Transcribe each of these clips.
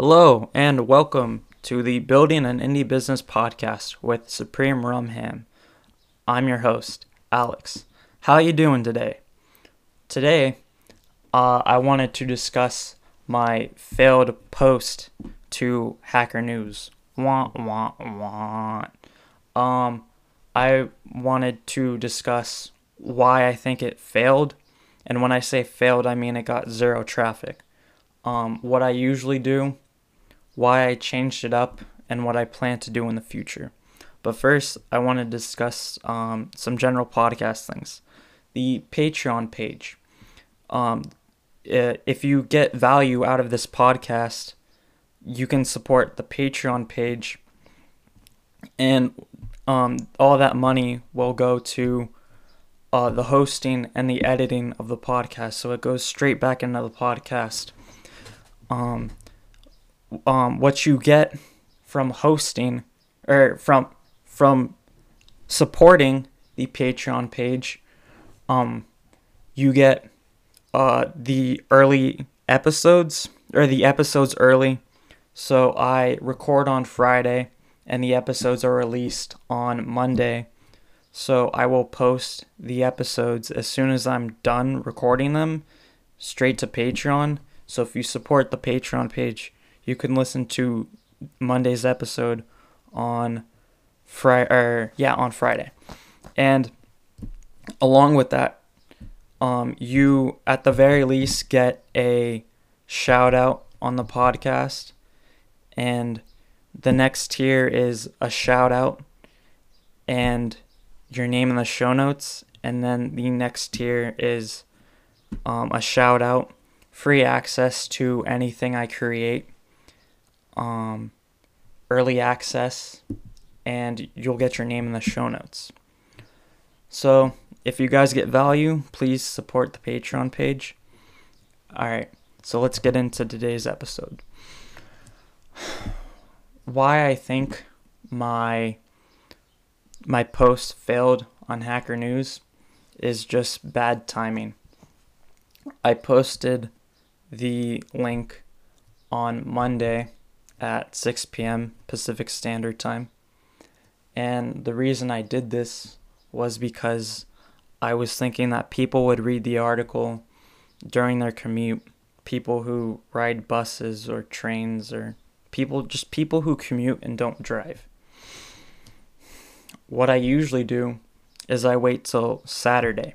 Hello and welcome to the Building an Indie Business podcast with Supreme Rumham. I'm your host, Alex. How are you doing today? Today, I wanted to discuss my failed post to Hacker News. I wanted to discuss why I think it failed, and when I say failed, I mean it got zero traffic. What I usually do, why I changed it up, and what I plan to do in the future. But first, I want to discuss some general podcast things. The Patreon page. If you get value out of this podcast, you can support the Patreon page, and all that money will go to the hosting and the editing of the podcast, so it goes straight back into the podcast. What you get from hosting or from supporting the Patreon page, you get the early episodes or the episodes early. So I record on Friday and the episodes are released on Monday. So I will post the episodes as soon as I'm done recording them straight to Patreon. So if you support the Patreon page, you can listen to Monday's episode on Friday. And along with that, you at the very least get a shout out on the podcast. And the next tier is a shout out and your name in the show notes. And then the next tier is a shout out, free access to anything I create, early access, and you'll get your name in the show notes. So if you guys get value, please support the Patreon page. All right, so let's get into today's episode. Why I think my post failed on Hacker News is just bad timing. I posted the link on Monday at 6 p.m. Pacific Standard Time. And the reason I did this was because I was thinking that people would read the article during their commute. People who ride buses or trains or people who commute and don't drive. What I usually do is I wait till Saturday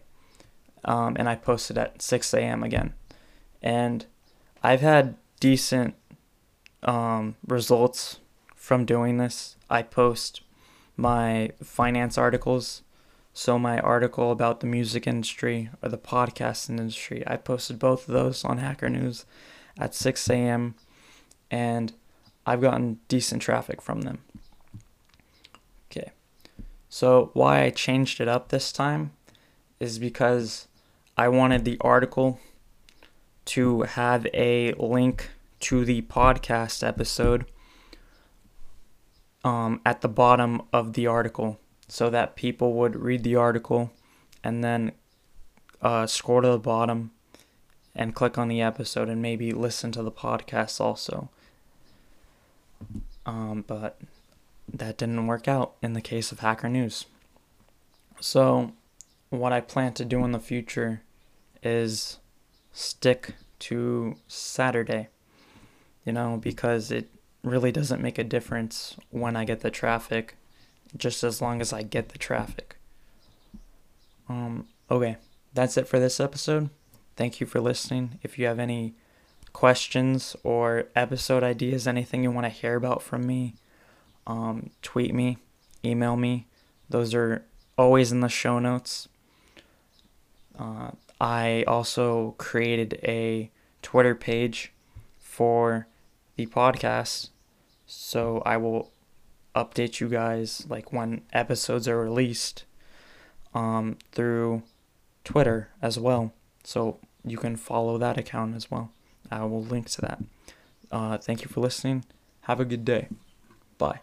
and I post it at 6 a.m. again. And I've had decent results from doing this. I post my finance articles. So my article about the music industry or the podcast industry, I posted both of those on Hacker News at 6 a.m. And I've gotten decent traffic from them. Okay. So why I changed it up this time is because I wanted the article to have a link to the podcast episode at the bottom of the article so that people would read the article and then scroll to the bottom and click on the episode and maybe listen to the podcast also. But that didn't work out in the case of Hacker News. So what I plan to do in the future is stick to Saturday, because it really doesn't make a difference when I get the traffic, just as long as I get the traffic. Okay, that's it for this episode. Thank you for listening. If you have any questions or episode ideas, anything you want to hear about from me, tweet me, email me. Those are always in the show notes. I also created a Twitter page for the podcast, so I will update you guys when episodes are released through Twitter as well. So you can follow that account as well. I will link to that. Thank you for listening. Have a good day. Bye.